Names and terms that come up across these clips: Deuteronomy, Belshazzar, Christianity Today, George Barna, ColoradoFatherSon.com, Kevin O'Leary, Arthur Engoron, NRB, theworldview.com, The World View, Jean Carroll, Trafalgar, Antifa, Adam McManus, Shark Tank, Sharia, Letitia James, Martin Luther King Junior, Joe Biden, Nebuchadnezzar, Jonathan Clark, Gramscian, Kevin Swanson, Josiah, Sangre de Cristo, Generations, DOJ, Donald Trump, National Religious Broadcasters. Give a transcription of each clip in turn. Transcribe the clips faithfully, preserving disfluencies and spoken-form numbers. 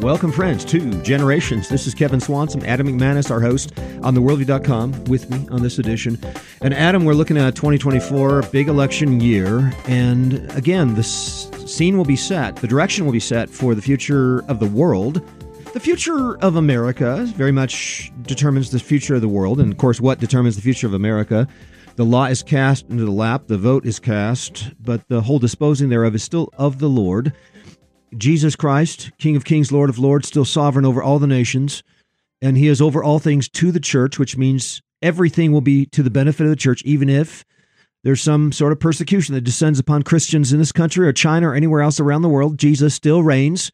Welcome, friends, to Generations. This is Kevin Swanson, Adam McManus, our host on the world view dot com, with me on this edition. And Adam, we're looking at twenty twenty-four, a big election year. And again, the scene will be set, the direction will be set for the future of the world. The future of America very much determines the future of the world. And of course, what determines the future of America? The law is cast into the lap, the vote is cast, but the whole disposing thereof is still of the Lord. Jesus Christ, King of Kings, Lord of Lords, still sovereign over all the nations, and he is over all things to the church, which means everything will be to the benefit of the church, even if there's some sort of persecution that descends upon Christians in this country or China or anywhere else around the world. Jesus still reigns.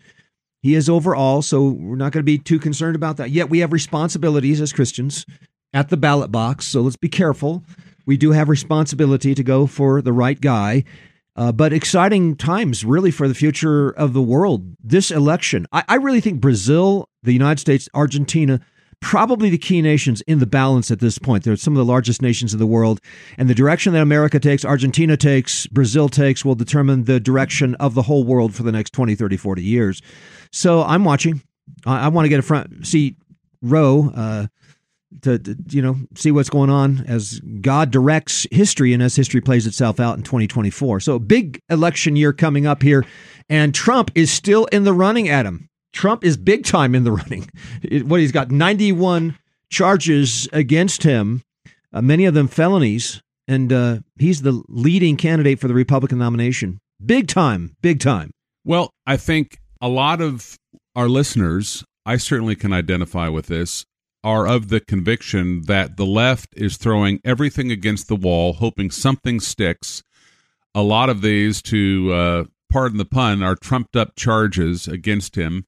He is over all, so we're not going to be too concerned about that. Yet we have responsibilities as Christians at the ballot box, so let's be careful. We do have responsibility to go for the right guy. Uh, but exciting times, really, for the future of the world. This election, I, I really think Brazil, the United States, Argentina, probably the key nations in the balance at this point. They're some of the largest nations in the world. And the direction that America takes, Argentina takes, Brazil takes, will determine the direction of the whole world for the next twenty, thirty, forty years. So I'm watching. I, I want to get a front seat row uh, to, to, you know, see what's going on as God directs history and as history plays itself out in twenty twenty-four. So big election year coming up here. And Trump is still in the running, Adam. Trump is big time in the running. It, what he's got ninety-one charges against him, uh, many of them felonies, and uh, he's the leading candidate for the Republican nomination. Big time, big time. Well, I think a lot of our listeners, I certainly can identify with this, are of the conviction that the left is throwing everything against the wall, hoping something sticks. A lot of these to... Uh, pardon the pun, are trumped-up charges against him,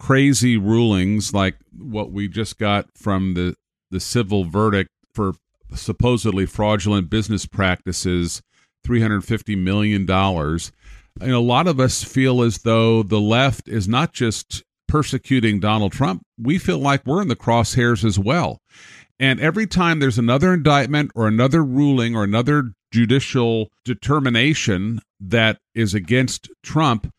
crazy rulings like what we just got from the, the civil verdict for supposedly fraudulent business practices, three hundred fifty million dollars. And a lot of us feel as though the left is not just persecuting Donald Trump, we feel like we're in the crosshairs as well. And every time there's another indictment or another ruling or another judicial determination that is against Trump,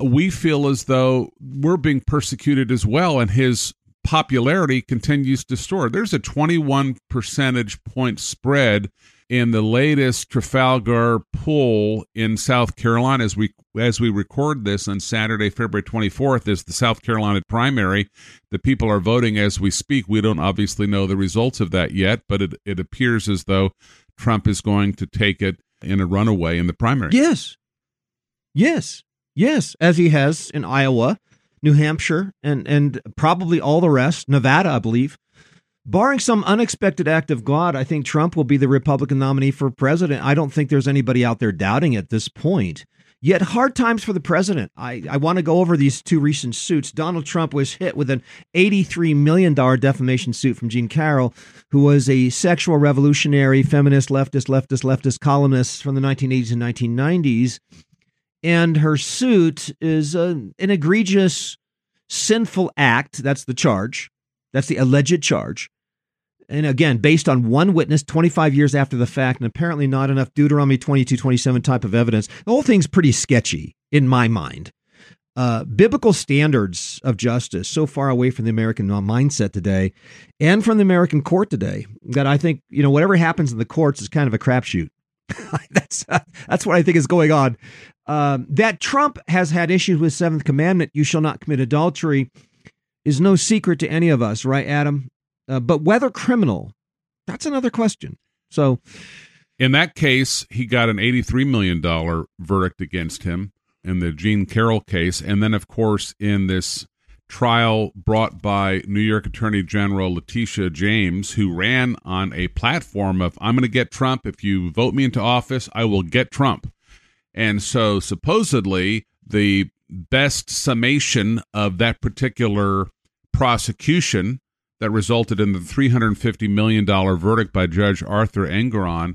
we feel as though we're being persecuted as well, and his popularity continues to soar. There's a twenty-one percentage point spread in the latest Trafalgar poll in South Carolina. As we as we record this on Saturday, February twenty-fourth, is the South Carolina primary. The people are voting as we speak. We don't obviously know the results of that yet, but it, it appears as though Trump is going to take it in a runaway in the primary. Yes. Yes. Yes. As he has in Iowa, New Hampshire, and, and probably all the rest, Nevada, I believe. Barring some unexpected act of God, I think Trump will be the Republican nominee for president. I don't think there's anybody out there doubting at this point. Yet hard times for the president. I, I want to go over these two recent suits. Donald Trump was hit with an eighty-three million dollars defamation suit from Jean Carroll, who was a sexual revolutionary, feminist, leftist, leftist, leftist columnist from the nineteen eighties and nineteen nineties. And her suit is a, an egregious, sinful act. That's the charge. That's the alleged charge. And again, based on one witness twenty-five years after the fact, and apparently not enough Deuteronomy twenty-two twenty-seven type of evidence. The whole thing's pretty sketchy in my mind. Uh, biblical standards of justice so far away from the American mindset today and from the American court today that I think, you know, whatever happens in the courts is kind of a crapshoot. that's, uh, that's what I think is going on. Um, that Trump has had issues with seventh commandment, you shall not commit adultery, is no secret to any of us, right, Adam? Uh, but whether criminal, that's another question. So, in that case, he got an eighty-three million dollars verdict against him in the Jean Carroll case. And then, of course, in this trial brought by New York Attorney General Letitia James, who ran on a platform of, I'm going to get Trump. If you vote me into office, I will get Trump. And so, supposedly, the best summation of that particular prosecution that resulted in the three hundred fifty million dollars verdict by Judge Arthur Engoron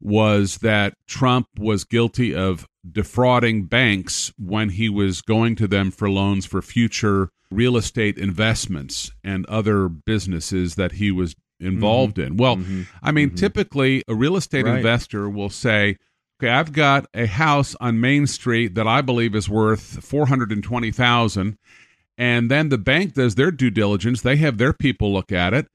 was that Trump was guilty of defrauding banks when he was going to them for loans for future real estate investments and other businesses that he was involved mm-hmm. in? Well, mm-hmm. I mean, mm-hmm. typically a real estate right. investor will say, okay, I've got a house on Main Street that I believe is worth four hundred twenty thousand dollars. And then the bank does their due diligence. They have their people look at it,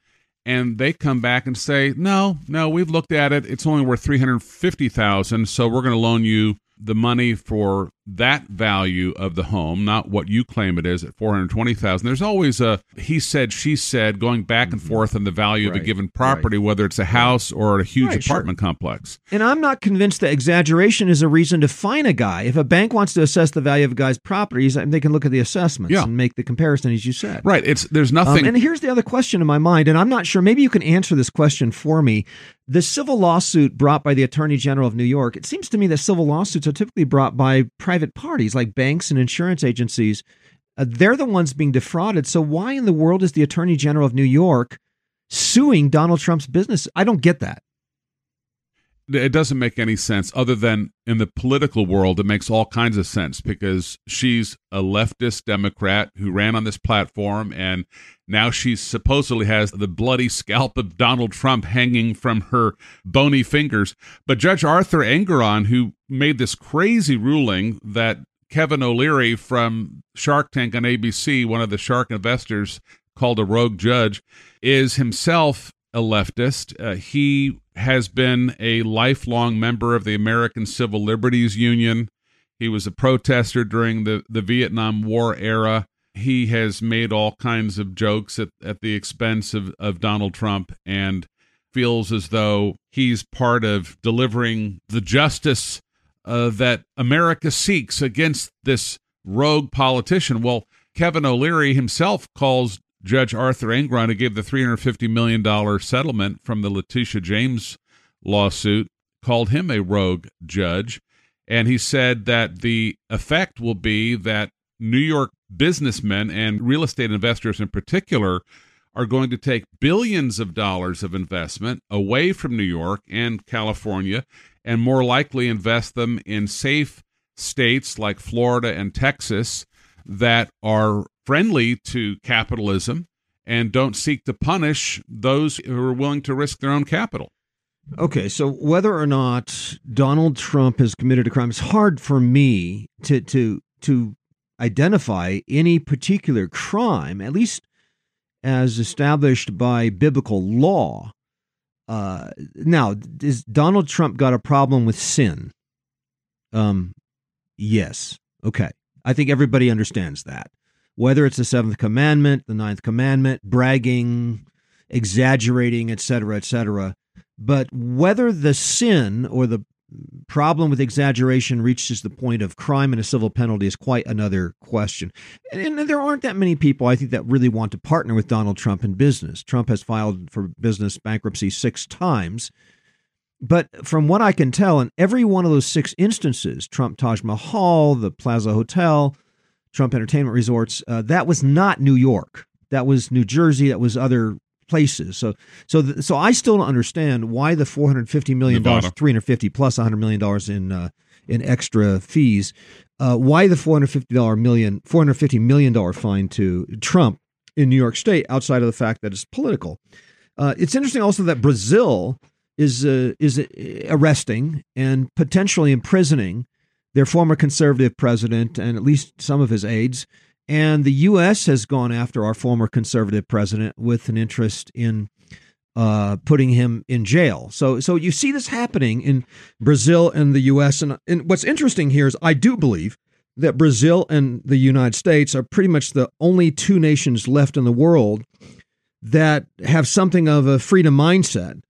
and they come back and say, no, no, we've looked at it. It's only worth three hundred fifty thousand dollars, so we're going to loan you the money for that value of the home, not what you claim it is at four hundred twenty thousand dollars. There's always a he said, she said, going back and mm-hmm. forth on the value right. of a given property, right. whether it's a house or a huge right, apartment sure. complex. And I'm not convinced that exaggeration is a reason to fine a guy. If a bank wants to assess the value of a guy's properties, they can look at the assessments yeah. and make the comparison, as you said. Right. It's there's nothing. Um, and here's the other question in my mind, and I'm not sure. Maybe you can answer this question for me. The civil lawsuit brought by the Attorney General of New York, it seems to me that civil lawsuits are typically brought by private parties like banks and insurance agencies. Uh, they're the ones being defrauded. So why in the world is the Attorney General of New York suing Donald Trump's business? I don't get that. It doesn't make any sense, other than in the political world, it makes all kinds of sense, because she's a leftist Democrat who ran on this platform, and now she supposedly has the bloody scalp of Donald Trump hanging from her bony fingers. But Judge Arthur Engoron, who made this crazy ruling that Kevin O'Leary from Shark Tank on A B C, one of the shark investors, called a rogue judge, is himself a leftist. Uh, he has been a lifelong member of the American Civil Liberties Union. He was a protester during the, the Vietnam War era. He has made all kinds of jokes at, at the expense of, of Donald Trump, and feels as though he's part of delivering the justice uh, that America seeks against this rogue politician. Well, Kevin O'Leary himself calls Judge Arthur Engoron, who gave the three hundred fifty million dollars settlement from the Letitia James lawsuit, called him a rogue judge. And he said that the effect will be that New York businessmen and real estate investors in particular are going to take billions of dollars of investment away from New York and California, and more likely invest them in safe states like Florida and Texas that are friendly to capitalism and don't seek to punish those who are willing to risk their own capital. Okay, so whether or not Donald Trump has committed a crime, it's hard for me to to to identify any particular crime, at least as established by biblical law. Uh, now, is Donald Trump got a problem with sin? Um, yes. Okay, I think everybody understands that. Whether it's the seventh commandment, the ninth commandment, bragging, exaggerating, et cetera, et cetera. But whether the sin or the problem with exaggeration reaches the point of crime and a civil penalty is quite another question. And there aren't that many people, I think, that really want to partner with Donald Trump in business. Trump has filed for business bankruptcy six times. But from what I can tell, in every one of those six instances, Trump Taj Mahal, the Plaza Hotel, Trump Entertainment Resorts, uh, that was not New York. That was New Jersey. That was other places. So so, th- so I still don't understand why the four hundred fifty million dollars, Nevada. three hundred fifty plus one hundred million dollars in uh, in extra fees, uh, why the four hundred fifty million dollars four hundred fifty million dollars fine to Trump in New York State, outside of the fact that it's political. Uh, it's interesting also that Brazil is uh, is arresting and potentially imprisoning their former conservative president and at least some of his aides. And the U S has gone after our former conservative president with an interest in uh, putting him in jail. So so you see this happening in Brazil and the U S. And, and what's interesting here is I do believe that Brazil and the United States are pretty much the only two nations left in the world that have something of a freedom mindset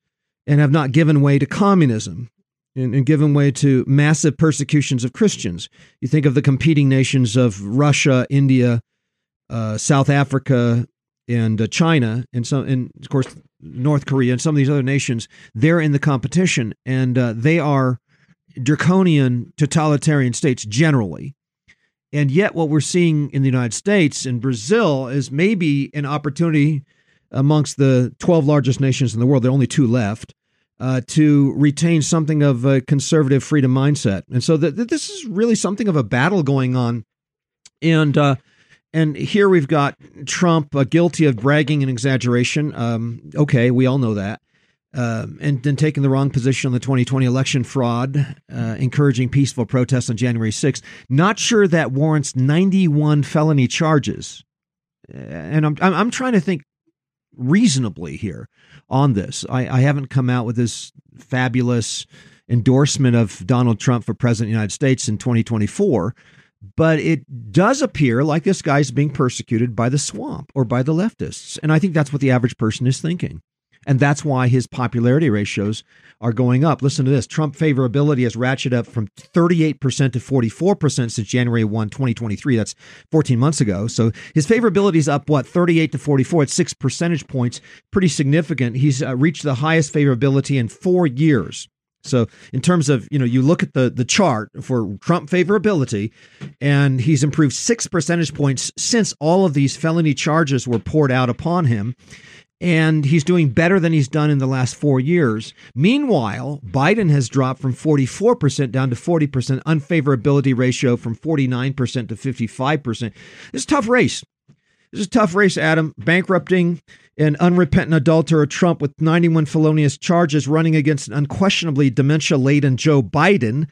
and have not given way to communism and given way to massive persecutions of Christians. You think of the competing nations of Russia, India, uh, South Africa, and uh, China, and some, and of course North Korea, and some of these other nations. They're in the competition, and uh, they are draconian totalitarian states generally. And yet, what we're seeing in the United States and Brazil is maybe an opportunity amongst the twelve largest nations in the world. There are only two left. Uh, to retain something of a conservative freedom mindset. And so th- th- this is really something of a battle going on. And uh, And here we've got Trump uh, guilty of bragging and exaggeration. Um, okay, we all know that. Um, and then taking the wrong position on the twenty twenty election fraud, uh, encouraging peaceful protests on January sixth. Not sure that warrants ninety-one felony charges. And I'm I'm trying to think reasonably here on this. I, I haven't come out with this fabulous endorsement of Donald Trump for president of the United States in twenty twenty-four, but it does appear like this guy's being persecuted by the swamp or by the leftists. And I think that's what the average person is thinking. And that's why his popularity ratios are going up. Listen to this. Trump favorability has ratcheted up from thirty-eight percent to forty-four percent since January first, twenty twenty-three. That's fourteen months ago. So his favorability is up, what, thirty-eight to forty-four. It's six percentage points. Pretty significant. He's uh, reached the highest favorability in four years. So in terms of, you know, you look at the, the chart for Trump favorability, and he's improved six percentage points since all of these felony charges were poured out upon him. And he's doing better than he's done in the last four years. Meanwhile, Biden has dropped from forty-four percent down to forty percent, unfavorability ratio from forty-nine percent to fifty-five percent. This is a tough race. This is a tough race, Adam. Bankrupting an unrepentant adulterer Trump with ninety-one felonious charges, running against an unquestionably dementia-laden Joe Biden,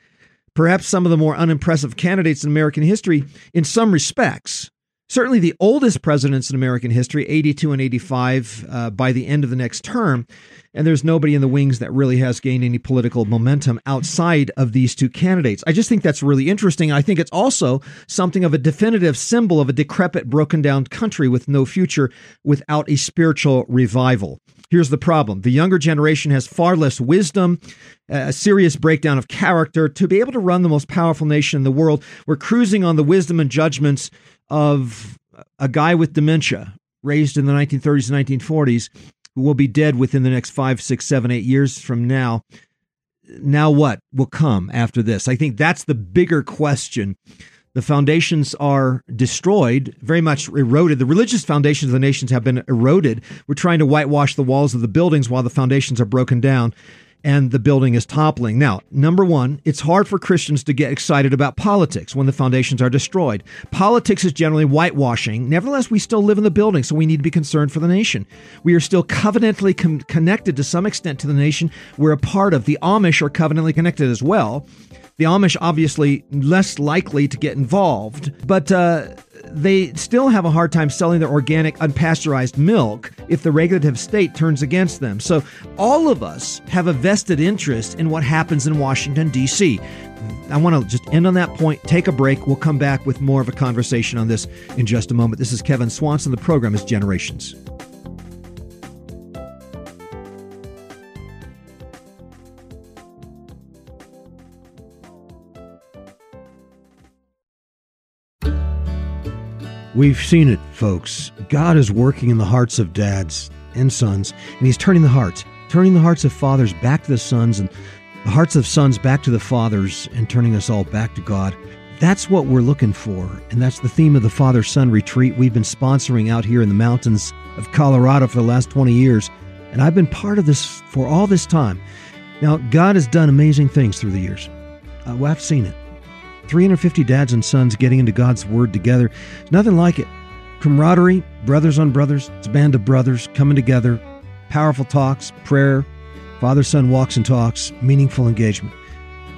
perhaps some of the more unimpressive candidates in American history in some respects. Certainly the oldest presidents in American history, eighty-two and eighty-five, uh, by the end of the next term. And there's nobody in the wings that really has gained any political momentum outside of these two candidates. I just think that's really interesting. I think it's also something of a definitive symbol of a decrepit, broken down country with no future without a spiritual revival. Here's the problem. The younger generation has far less wisdom, a serious breakdown of character to be able to run the most powerful nation in the world. We're cruising on the wisdom and judgments of a guy with dementia raised in the nineteen thirties and nineteen forties who will be dead within the next five, six, seven, eight years from now. Now what will come after this? I think that's the bigger question. The foundations are destroyed, very much eroded. The religious foundations of the nations have been eroded. We're trying to whitewash the walls of the buildings while the foundations are broken down and the building is toppling. Now, number one, it's hard for Christians to get excited about politics when the foundations are destroyed. Politics is generally whitewashing. Nevertheless, we still live in the building, so we need to be concerned for the nation. We are still covenantally con- connected to some extent to the nation we're a part of. The Amish are covenantally connected as well. The Amish, obviously, less likely to get involved, but uh, they still have a hard time selling their organic, unpasteurized milk if the regulative state turns against them. So all of us have a vested interest in what happens in Washington, D C. I want to just end on that point, take a break. We'll come back with more of a conversation on this in just a moment. This is Kevin Swanson. The program is Generations. We've seen it, folks. God is working in the hearts of dads and sons, and he's turning the hearts, turning the hearts of fathers back to the sons and the hearts of sons back to the fathers and turning us all back to God. That's what we're looking for, and that's the theme of the Father-Son Retreat we've been sponsoring out here in the mountains of Colorado for the last twenty years, and I've been part of this for all this time. Now, God has done amazing things through the years. Uh, well, I've seen it. three hundred fifty dads and sons getting into God's Word together. There's nothing like it. Camaraderie, brothers on brothers, it's a band of brothers coming together, powerful talks, prayer, father-son walks and talks, meaningful engagement.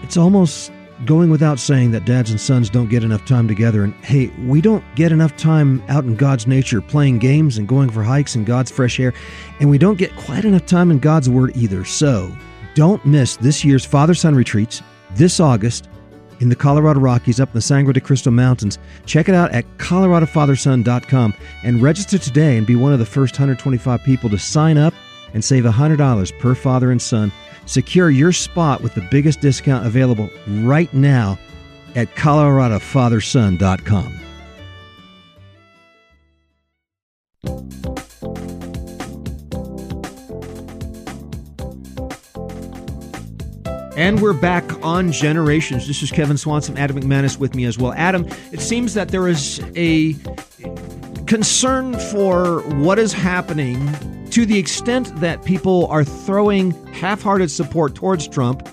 It's almost going without saying that dads and sons don't get enough time together. And hey, we don't get enough time out in God's nature playing games and going for hikes in God's fresh air. And we don't get quite enough time in God's Word either. So don't miss this year's Father-Son Retreats this August in the Colorado Rockies up in the Sangre de Cristo Mountains. Check it out at Colorado Father Son dot com and register today and be one of the first one hundred twenty-five people to sign up and save one hundred dollars per father and son. Secure your spot with the biggest discount available right now at Colorado Father Son dot com. And we're back on Generations. This is Kevin Swanson, Adam McManus with me as well. Adam, it seems that there is a concern for what is happening to the extent that people are throwing half-hearted support towards Trump,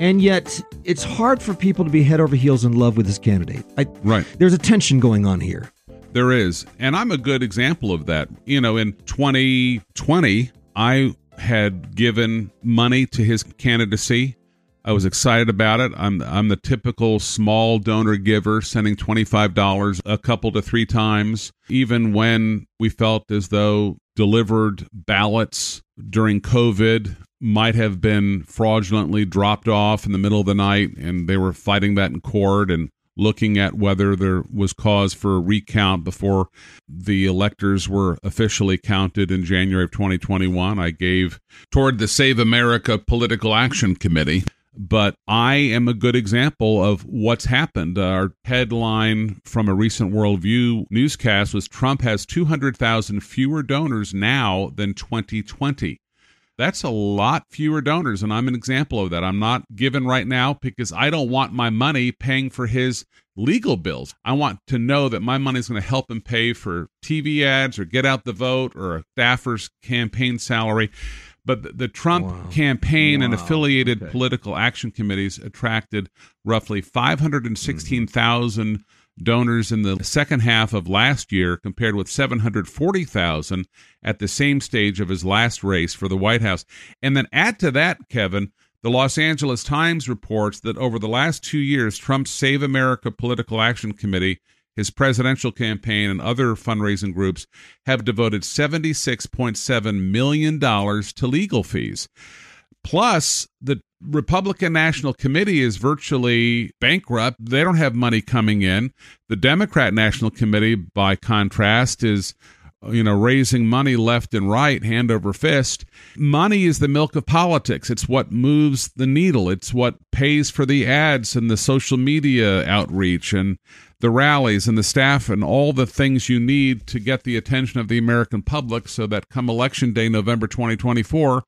and yet it's hard for people to be head over heels in love with this candidate. I, right. There's a tension going on here. There is. And I'm a good example of that. You know, in twenty twenty, I had given money to his candidacy. I was excited about it. I'm I'm the typical small donor giver, sending twenty-five dollars a couple to three times, even when we felt as though delivered ballots during COVID might have been fraudulently dropped off in the middle of the night, and they were fighting that in court and looking at whether there was cause for a recount before the electors were officially counted in January of twenty twenty-one. I gave toward the Save America Political Action Committee. But I am a good example of what's happened. Our headline from a recent Worldview newscast was Trump has two hundred thousand fewer donors now than twenty twenty. That's a lot fewer donors, and I'm an example of that. I'm not giving right now because I don't want my money paying for his legal bills. I want to know that my money is going to help him pay for T V ads or get out the vote or a staffer's campaign salary. But the Trump wow. campaign wow. and affiliated okay. political action committees attracted roughly five hundred sixteen thousand mm. donors in the second half of last year, compared with seven hundred forty thousand at the same stage of his last race for the White House. And then add to that, Kevin, the Los Angeles Times reports that over the last two years, Trump's Save America Political Action Committee, his presidential campaign, and other fundraising groups have devoted seventy-six point seven million dollars to legal fees. Plus, the Republican National Committee is virtually bankrupt. They don't have money coming in. The Democrat National Committee, by contrast, is you know, raising money left and right, hand over fist. Money is the milk of politics. It's what moves the needle. It's what pays for the ads and the social media outreach and the rallies and the staff and all the things you need to get the attention of the American public so that come Election Day, November twenty twenty-four,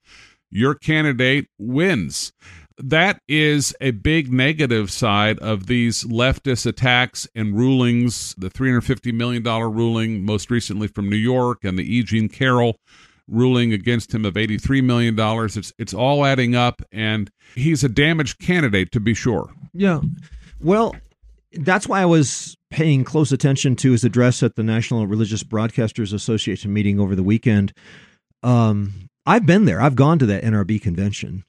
your candidate wins. That is a big negative side of these leftist attacks and rulings, the three hundred fifty million dollars ruling most recently from New York and the E. Jean Carroll ruling against him of eighty-three million dollars. It's, it's all adding up, and he's a damaged candidate, to be sure. Yeah. Well, that's why I was paying close attention to his address at the National Religious Broadcasters Association meeting over the weekend. Um, I've been there. I've gone to that N R B convention.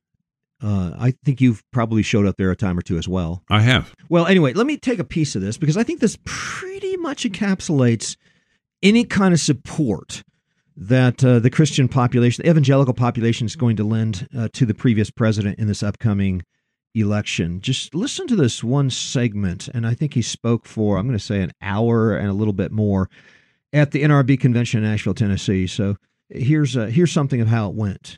Uh, I think you've probably showed up there a time or two as well. I have. Well, anyway, let me take a piece of this because I think this pretty much encapsulates any kind of support that uh, the Christian population, the evangelical population, is going to lend uh, to the previous president in this upcoming election. Just listen to this one segment, and I think he spoke for, I'm going to say, an hour and a little bit more at the N R B convention in Nashville, Tennessee. So here's uh, here's something of how it went.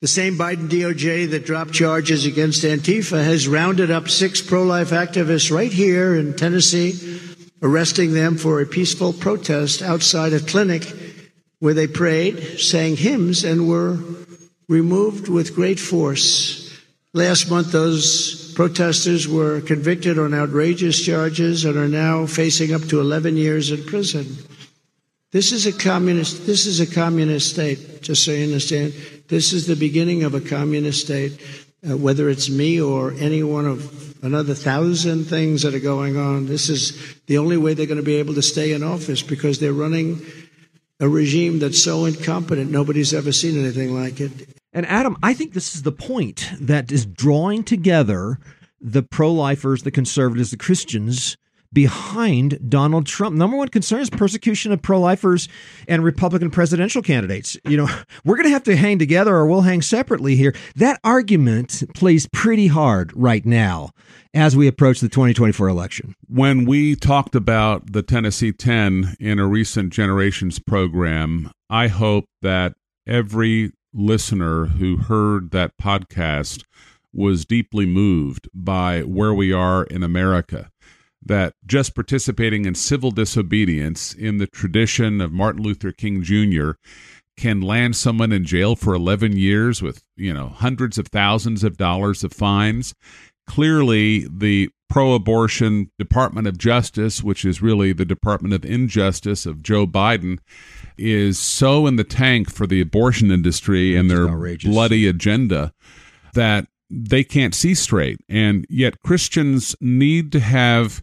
The same Biden D O J that dropped charges against Antifa has rounded up six pro-life activists right here in Tennessee, arresting them for a peaceful protest outside a clinic where they prayed, sang hymns, and were removed with great force. Last month, those protesters were convicted on outrageous charges and are now facing up to eleven years in prison. This is a communist, this is a communist state, just so you understand. This is the beginning of a communist state, uh, whether it's me or any one of another thousand things that are going on. This is the only way they're going to be able to stay in office because they're running a regime that's so incompetent, nobody's ever seen anything like it. And Adam, I think this is the point that is drawing together the pro-lifers, the conservatives, the Christians behind Donald Trump. Number one concern is persecution of pro-lifers and Republican presidential candidates. You know, we're going to have to hang together or we'll hang separately here. That argument plays pretty hard right now as we approach the twenty twenty-four election. When we talked about the Tennessee ten in a recent Generations program, I hope that every listener who heard that podcast was deeply moved by where we are in America. That just participating in civil disobedience in the tradition of Martin Luther King Junior can land someone in jail for eleven years with, you know, hundreds of thousands of dollars of fines. Clearly, the pro-abortion Department of Justice, which is really the Department of Injustice of Joe Biden, is so in the tank for the abortion industry and their bloody agenda that they can't see straight. And yet Christians need to have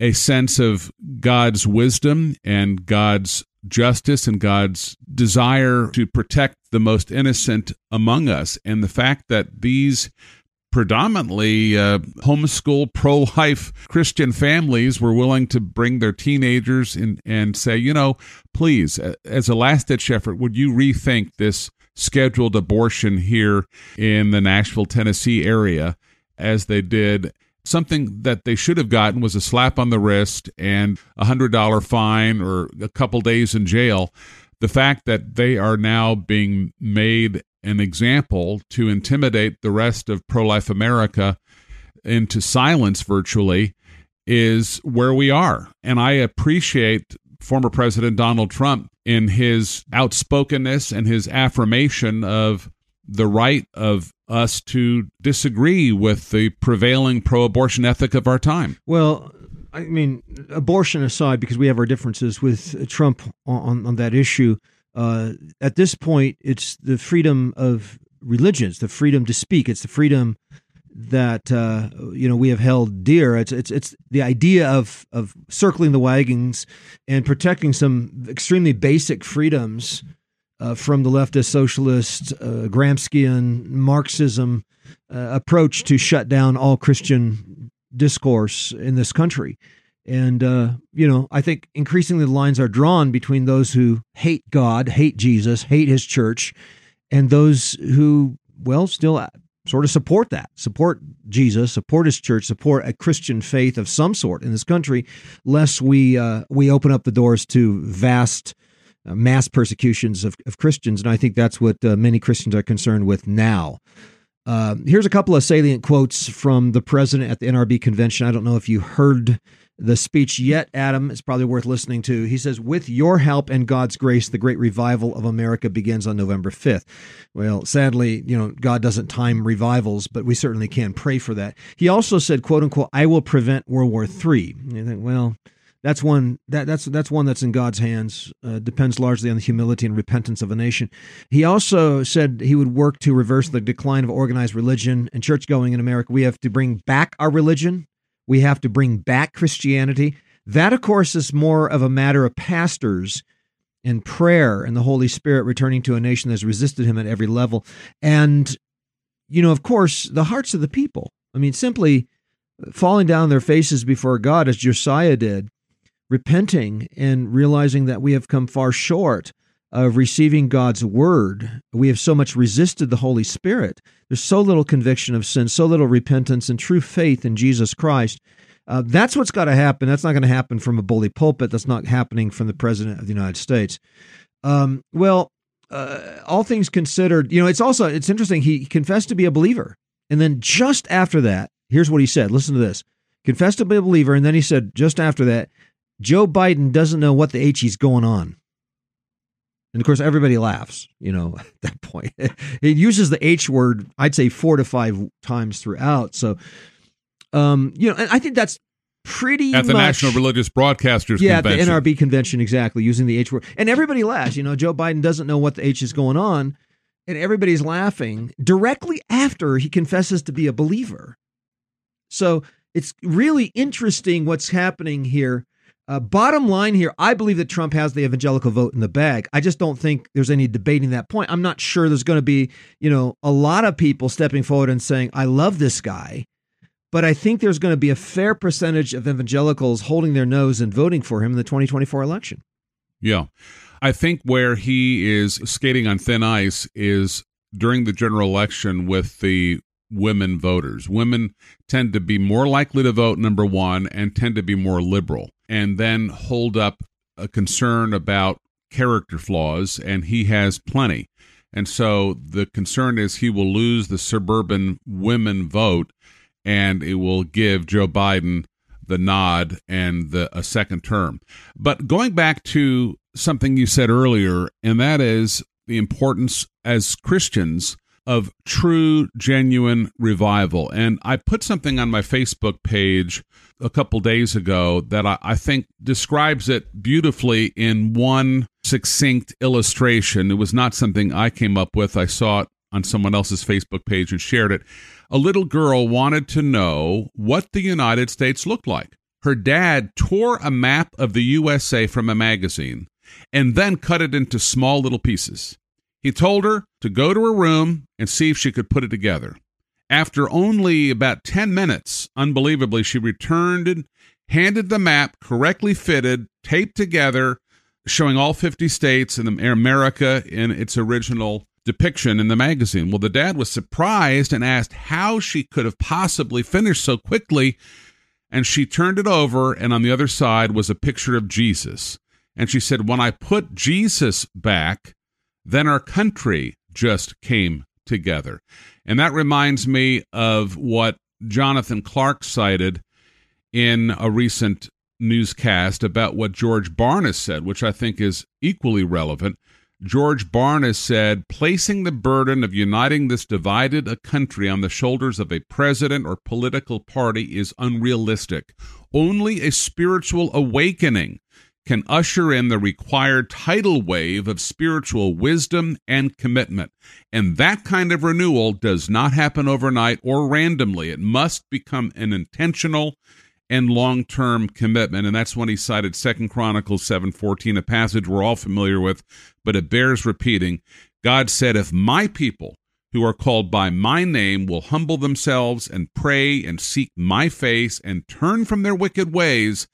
a sense of God's wisdom and God's justice and God's desire to protect the most innocent among us. And the fact that these predominantly uh, homeschool, pro-life Christian families were willing to bring their teenagers in and say, you know, please, as a last-ditch effort, would you rethink this scheduled abortion here in the Nashville, Tennessee area, as they did. Something that they should have gotten was a slap on the wrist and a one hundred dollars fine or a couple days in jail. The fact that they are now being made an example to intimidate the rest of pro-life America into silence virtually is where we are. And I appreciate former President Donald Trump in his outspokenness and his affirmation of the right of us to disagree with the prevailing pro-abortion ethic of our time. Well, I mean, abortion aside, because we have our differences with Trump on, on that issue, uh, at this point, it's the freedom of religion, it's the freedom to speak, it's the freedom that uh, you know we have held dear. It's it's it's the idea of of circling the wagons and protecting some extremely basic freedoms Uh, from the leftist socialist uh, Gramscian Marxism uh, approach to shut down all Christian discourse in this country. And, uh, you know, I think increasingly the lines are drawn between those who hate God, hate Jesus, hate his church, and those who, well, still sort of support that, support Jesus, support his church, support a Christian faith of some sort in this country, lest we uh, we open up the doors to vast Uh, mass persecutions of, of Christians, and I think that's what uh, many Christians are concerned with now. Uh, here's a couple of salient quotes from the president at the N R B convention. I don't know if you heard the speech yet, Adam. It's probably worth listening to. He says, "With your help and God's grace, the great revival of America begins on November fifth. Well, sadly, you know, God doesn't time revivals, but we certainly can pray for that. He also said, quote unquote, "I will prevent World War Three. And you think, well, That's one that that's that's one that's in God's hands. Uh, depends largely on the humility and repentance of a nation. He also said he would work to reverse the decline of organized religion and church going in America. We have to bring back our religion. We have to bring back Christianity. That, of course, is more of a matter of pastors and prayer and the Holy Spirit returning to a nation that's resisted him at every level. And, you know, of course, the hearts of the people. I mean, simply falling down on their faces before God, as Josiah did, repenting and realizing that we have come far short of receiving God's word. We have so much resisted the Holy Spirit. There's so little conviction of sin, so little repentance and true faith in Jesus Christ. Uh, that's what's got to happen. That's not going to happen from a bully pulpit. That's not happening from the president of the United States. Um, well, uh, all things considered, you know, it's also, it's interesting. He confessed to be a believer. And then just after that, here's what he said. Listen to this. Confessed to be a believer. And then he said, just after that, Joe Biden doesn't know what the H is going on. And of course, everybody laughs, you know, at that point. He uses the H word, I'd say four to five times throughout. So, um, you know, and I think that's pretty much. At the much, National Religious Broadcasters yeah, Convention. Yeah, at the N R B convention, exactly, using the H word. And everybody laughs, you know, Joe Biden doesn't know what the H is going on. And everybody's laughing directly after he confesses to be a believer. So it's really interesting what's happening here. Uh, bottom line here, I believe that Trump has the evangelical vote in the bag. I just don't think there's any debating that point. I'm not sure there's going to be, you know, a lot of people stepping forward and saying, I love this guy, but I think there's going to be a fair percentage of evangelicals holding their nose and voting for him in the twenty twenty-four election. Yeah. I think where he is skating on thin ice is during the general election with the women voters. Women tend to be more likely to vote, number one, and tend to be more liberal, and then hold up a concern about character flaws, and he has plenty. And so the concern is he will lose the suburban women vote, and it will give Joe Biden the nod and the, a second term. But going back to something you said earlier, and that is the importance as Christians of true, genuine revival. And I put something on my Facebook page a couple days ago that I, I think describes it beautifully in one succinct illustration. It was not something I came up with. I saw it on someone else's Facebook page and shared it. A little girl wanted to know what the United States looked like. her dad tore a map of the U S A from a magazine and then cut it into small little pieces. He told her to go to her room and see if she could put it together. After only about ten minutes, unbelievably, she returned and handed the map correctly fitted, taped together, showing all fifty states and America in its original depiction in the magazine. Well, the dad was surprised and asked how she could have possibly finished so quickly, and she turned it over, and on the other side was a picture of Jesus. And she said, when I put Jesus back, then our country just came together. And that reminds me of what Jonathan Clark cited in a recent newscast about what George Barna said, which I think is equally relevant. George Barna said, placing the burden of uniting this divided a country on the shoulders of a president or political party is unrealistic. Only a spiritual awakening can usher in the required tidal wave of spiritual wisdom and commitment. And that kind of renewal does not happen overnight or randomly. It must become an intentional and long-term commitment. And that's when he cited Second Chronicles seven fourteen, a passage we're all familiar with, but it bears repeating. God said, if my people who are called by my name will humble themselves and pray and seek my face and turn from their wicked ways,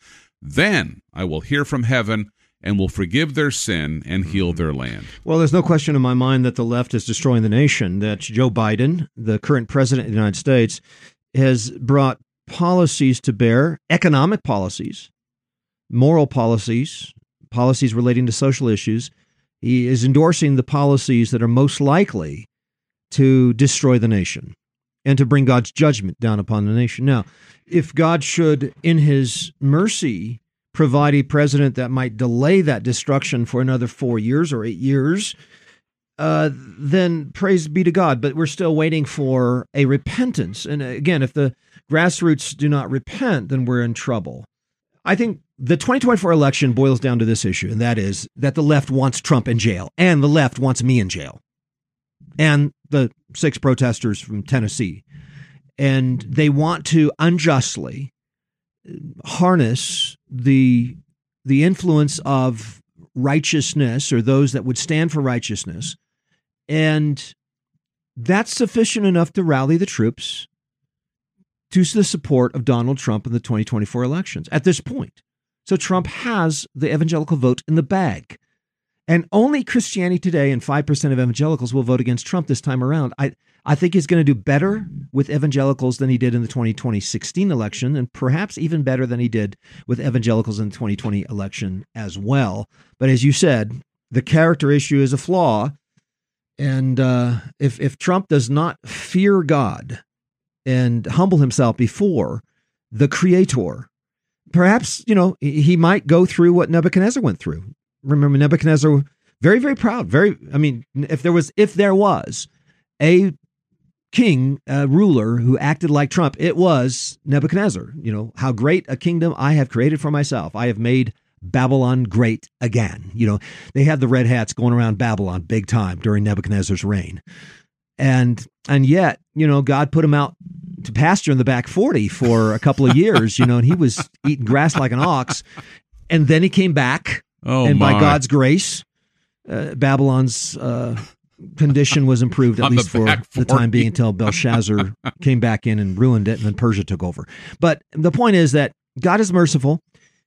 then I will hear from heaven and will forgive their sin and heal their land. Well, there's no question in my mind that the left is destroying the nation, that Joe Biden, the current president of the United States, has brought policies to bear, economic policies, moral policies, policies relating to social issues. He is endorsing the policies that are most likely to destroy the nation and to bring God's judgment down upon the nation. Now, if God should, in his mercy, provide a president that might delay that destruction for another four years or eight years, uh, then praise be to God. But we're still waiting for a repentance. And again, if the grassroots do not repent, then we're in trouble. I think the twenty twenty-four election boils down to this issue, and that is that the left wants Trump in jail, and the left wants me in jail, and the six protesters from Tennessee. And they want to unjustly harness the the influence of righteousness or those that would stand for righteousness. And that's sufficient enough to rally the troops to the support of Donald Trump in the twenty twenty-four elections at this point. So Trump has the evangelical vote in the bag. And only Christianity Today and five percent of evangelicals will vote against Trump this time around. I, I think he's going to do better with evangelicals than he did in the twenty sixteen election, and perhaps even better than he did with evangelicals in the twenty twenty election as well. But as you said, the character issue is a flaw. And uh, if, if Trump does not fear God and humble himself before the Creator, perhaps, you know, he might go through what Nebuchadnezzar went through. Remember, Nebuchadnezzar, very, very proud. Very, I mean, if there was, if there was a king, a ruler who acted like Trump, it was Nebuchadnezzar. You know, how great a kingdom I have created for myself. I have made Babylon great again. You know, they had the red hats going around Babylon big time during Nebuchadnezzar's reign. And, and yet, you know, God put him out to pasture in the back forty for a couple of years, you know, and he was eating grass like an ox. And then he came back. Oh, and my. By God's grace, uh, Babylon's uh, condition was improved, at least for the time being, until Belshazzar came back in and ruined it, and then Persia took over. But the point is that God is merciful,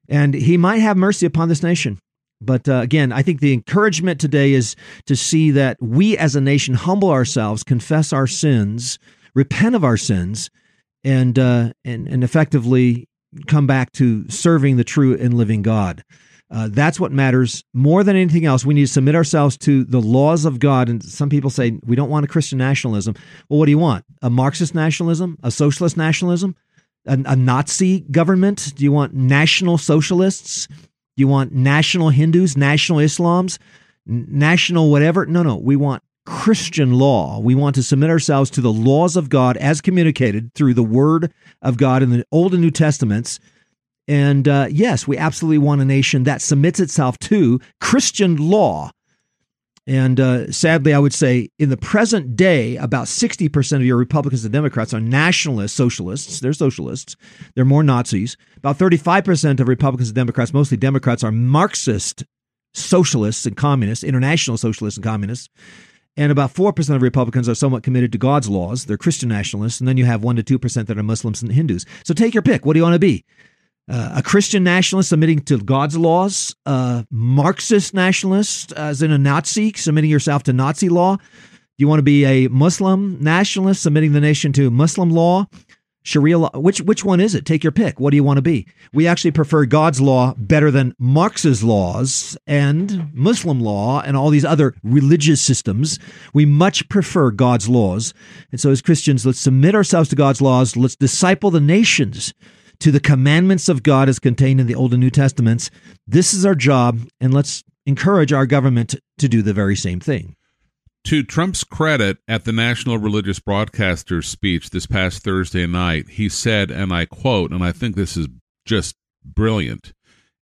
and he might have mercy upon this nation. But uh, again, I think the encouragement today is to see that we as a nation humble ourselves, confess our sins, repent of our sins, and uh, and, and effectively come back to serving the true and living God. Uh, that's what matters more than anything else. We need to submit ourselves to the laws of God. And some people say, we don't want a Christian nationalism. Well, what do you want? A Marxist nationalism? A socialist nationalism? A, a Nazi government? Do you want national socialists? Do you want national Hindus, national Islams, national whatever? No, no. We want Christian law. We want to submit ourselves to the laws of God as communicated through the Word of God in the Old and New Testaments. And uh, yes, we absolutely want a nation that submits itself to Christian law And uh, sadly, I would say in the present day, about sixty percent of your Republicans and Democrats are nationalist socialists. They're socialists. They're more Nazis. About thirty-five percent of Republicans and Democrats, mostly Democrats, are Marxist socialists and communists, international socialists and communists. And about four percent of Republicans are somewhat committed to God's laws. They're Christian nationalists. And then you have one to two percent that are Muslims and Hindus. So take your pick. What do you want to be? Uh, a Christian nationalist submitting to God's laws, a Marxist nationalist, as in a Nazi, submitting yourself to Nazi law. You want to be a Muslim nationalist, submitting the nation to Muslim law, Sharia law. Which which one is it? Take your pick. What do you want to be? We actually prefer God's law better than Marx's laws and Muslim law and all these other religious systems. We much prefer God's laws. And so as Christians, let's submit ourselves to God's laws. Let's disciple the nations to the commandments of God as contained in the Old and New Testaments. This is our job, and let's encourage our government to do the very same thing. To Trump's credit, at the National Religious Broadcasters speech this past Thursday night, he said, and I quote, and I think this is just brilliant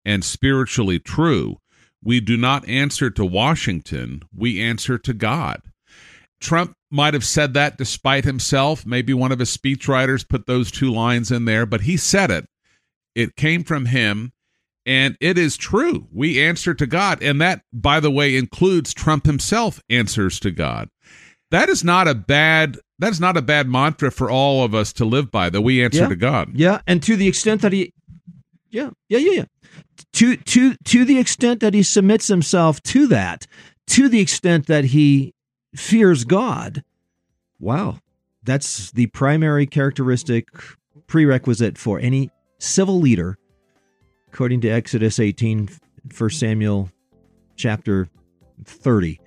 and spiritually true, "We do not answer to Washington, we answer to God." Trump might have said that despite himself. Maybe one of his speechwriters put those two lines in there, but he said it. It came from him, and it is true. We answer to God, and that, by the way, includes Trump himself answers to God. That is not a bad that is not a bad mantra for all of us to live by, that we answer yeah, to God. Yeah, and to the extent that he Yeah, yeah, yeah, yeah. To to to the extent that he submits himself to that, to the extent that he fears God. Wow. That's the primary characteristic prerequisite for any civil leader, according to Exodus eighteen, First Samuel chapter thirty.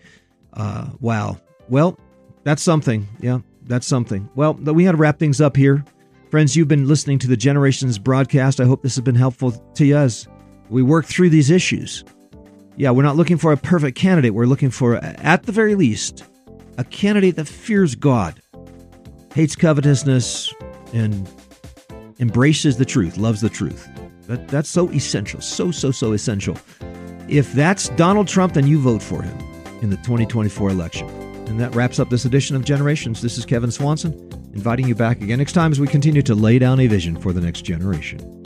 Uh, wow. Well, that's something. Yeah, that's something. Well, we had to wrap things up here. Friends, you've been listening to the Generations broadcast. I hope this has been helpful to you as we work through these issues. Yeah, we're not looking for a perfect candidate. We're looking for, at the very least, a candidate that fears God, hates covetousness, and embraces the truth, loves the truth. That That's so essential, so, so, so essential. If that's Donald Trump, then you vote for him in the twenty twenty-four election. And that wraps up this edition of Generations. This is Kevin Swanson, inviting you back again next time as we continue to lay down a vision for the next generation.